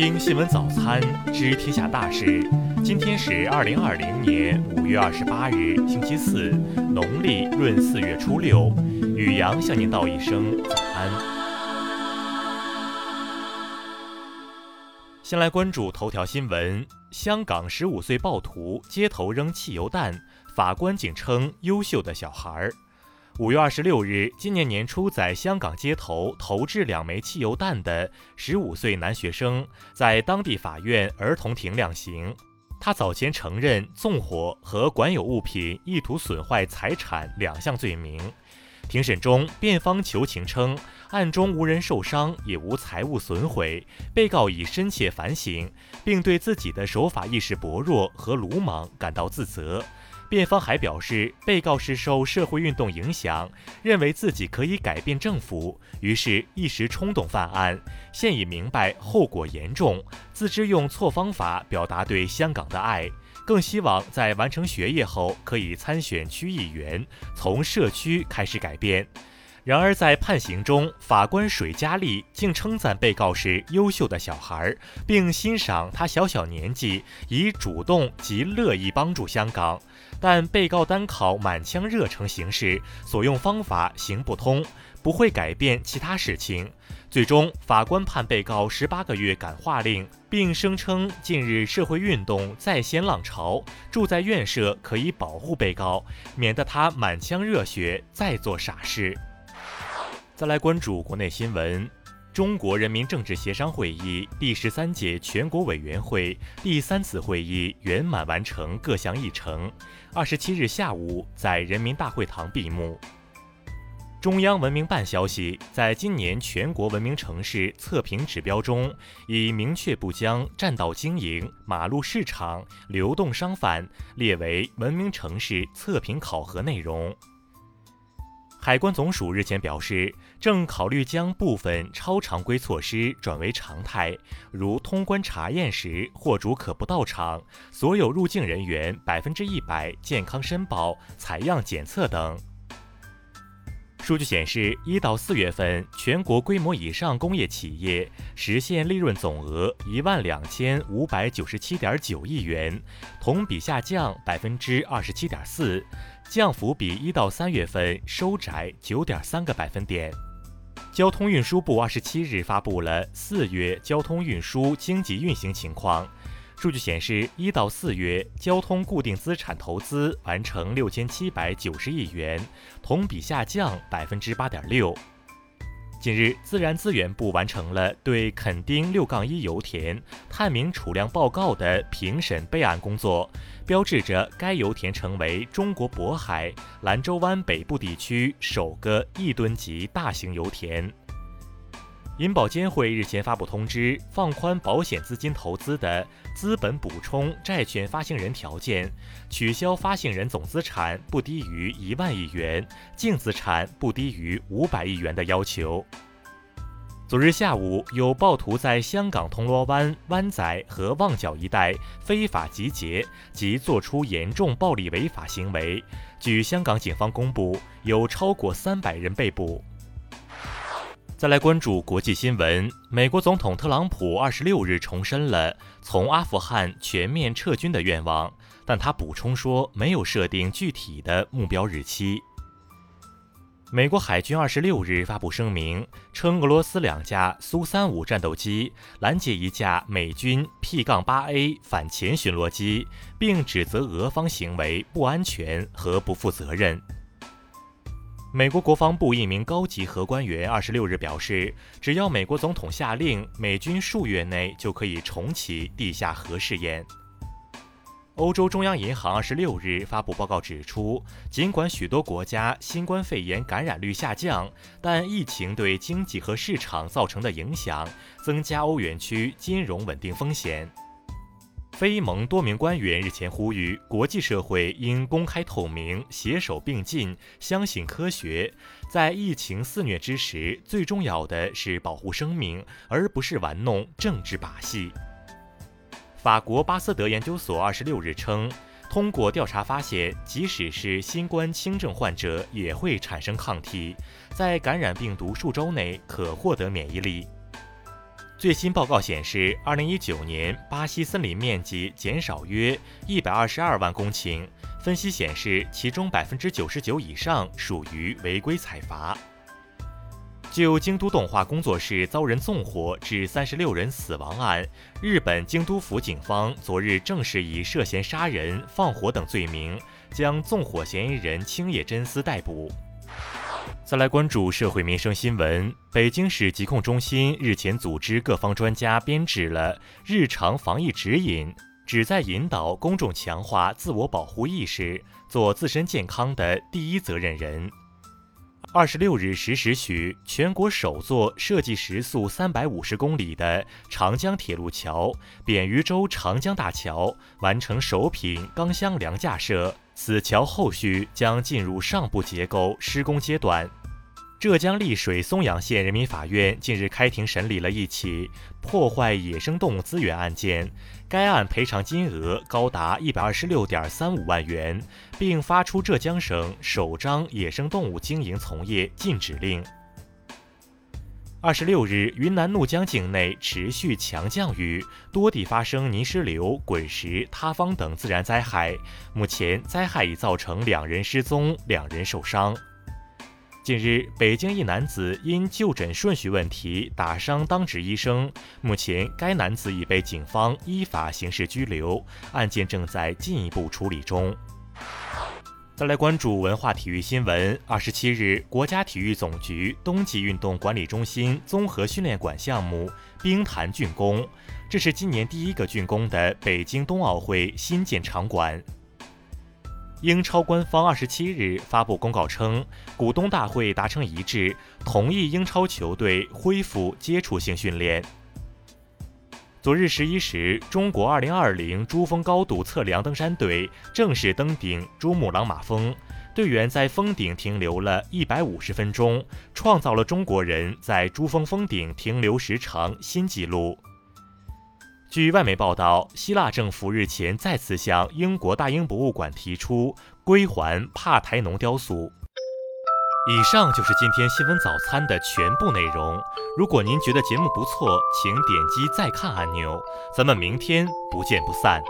听新闻早餐，知天下大事。今天是2020年5月28日，星期四，农历闰4月初6。宇阳向您道一声早安。先来关注头条新闻：香港15岁暴徒街头扔汽油弹，法官竟称优秀的小孩。5月26日，今年年初在香港街头投掷2枚汽油弹的15岁男学生，在当地法院儿童庭量刑。他早前承认纵火和管有物品意图损坏财产2项罪名。庭审中，辩方求情称，案中无人受伤，也无财物损毁，被告已深切反省，并对自己的守法意识薄弱和鲁莽感到自责。辩方还表示，被告是受社会运动影响，认为自己可以改变政府，于是一时冲动犯案，现已明白后果严重，自知用错方法表达对香港的爱，更希望在完成学业后可以参选区议员，从社区开始改变。然而在判刑中，法官水嘉丽竟称赞被告是优秀的小孩，并欣赏他小小年纪已主动及乐意帮助香港，但被告单靠满腔热诚行事，所用方法行不通，不会改变其他事情。最终，法官判被告18个月感化令，并声称近日社会运动再掀浪潮，住在院舍可以保护被告，免得他满腔热血再做傻事。再来关注国内新闻。中国人民政治协商会议第13届全国委员会第3次会议圆满完成各项议程，27日下午在人民大会堂闭幕。中央文明办消息，在今年全国文明城市测评指标中，已明确不将占道经营、马路市场、流动商贩列为文明城市测评考核内容。海关总署日前表示，正考虑将部分超常规措施转为常态，如通关查验时获主可不到场，所有入境人员100%健康申报、采样检测等。数据显示，1到4月份，全国规模以上工业企业实现利润总额12597.9亿元，同比下降27.4%，降幅比1到3月份收窄9.3个百分点。交通运输部27日发布了4月交通运输经济运行情况。数据显示，1到4月，交通固定资产投资完成6790亿元，同比下降8.6%。近日，自然资源部完成了对垦丁6-1油田探明储量报告的评审备案工作，标志着该油田成为中国渤海、兰州湾北部地区首个1吨级大型油田。银保监会日前发布通知，放宽保险资金投资的资本补充债券发行人条件，取消发行人总资产不低于1万亿元、净资产不低于500亿元的要求。昨日下午，有暴徒在香港铜锣湾、湾仔和旺角一带非法集结及作出严重暴力违法行为。据香港警方公布，有超过300人被捕。再来关注国际新闻。美国总统特朗普26日重申了从阿富汗全面撤军的愿望，但他补充说没有设定具体的目标日期。美国海军26日发布声明，称俄罗斯2架苏-35战斗机拦截1架美军 P-8A 反潜巡逻机，并指责俄方行为不安全和不负责任。美国国防部一名高级核官员26日表示，只要美国总统下令，美军数月内就可以重启地下核试验。欧洲中央银行26日发布报告指出，尽管许多国家新冠肺炎感染率下降，但疫情对经济和市场造成的影响增加欧元区金融稳定风险。非盟多名官员日前呼吁，国际社会应公开透明、携手并进、相信科学。在疫情肆虐之时，最重要的是保护生命，而不是玩弄政治把戏。法国巴斯德研究所26日称，通过调查发现，即使是新冠轻症患者也会产生抗体，在感染病毒数周内可获得免疫力。最新报告显示，2019年巴西森林面积减少约122万公顷。分析显示，其中99%以上属于违规采伐。就京都动画工作室遭人纵火致36人死亡案，日本京都府警方昨日正式以涉嫌杀人、放火等罪名，将纵火嫌疑人青叶真司逮捕。再来关注社会民生新闻。北京市疾控中心日前组织各方专家编制了《日常防疫指引》，旨在引导公众强化自我保护意识，做自身健康的第一责任人。26日10时许，全国首座设计时速350公里的长江铁路桥——扁鱼洲长江大桥完成首品钢箱梁架设。此桥后续将进入上部结构施工阶段。浙江丽水松阳县人民法院近日开庭审理了一起破坏野生动物资源案件，该案赔偿金额高达126.35万元，并发出浙江省首张野生动物经营从业禁止令。26日，云南怒江境内持续强降雨，多地发生泥石流、滚石、塌方等自然灾害。目前，灾害已造成2人失踪、2人受伤。近日，北京一男子因就诊顺序问题打伤当值医生，目前该男子已被警方依法刑事拘留，案件正在进一步处理中。再来关注文化体育新闻。27日，国家体育总局冬季运动管理中心综合训练馆项目冰坛竣工，这是今年第一个竣工的北京冬奥会新建场馆。英超官方27日发布公告称，股东大会达成一致，同意英超球队恢复接触性训练。昨日11时，中国2020珠峰高度测量登山队正式登顶珠穆朗玛峰，队员在峰顶停留了150分钟，创造了中国人在珠峰峰顶停留时长新纪录。据外媒报道，希腊政府日前再次向英国大英博物馆提出归还帕台农雕塑。以上就是今天新闻早餐的全部内容。如果您觉得节目不错，请点击再看按钮。咱们明天不见不散。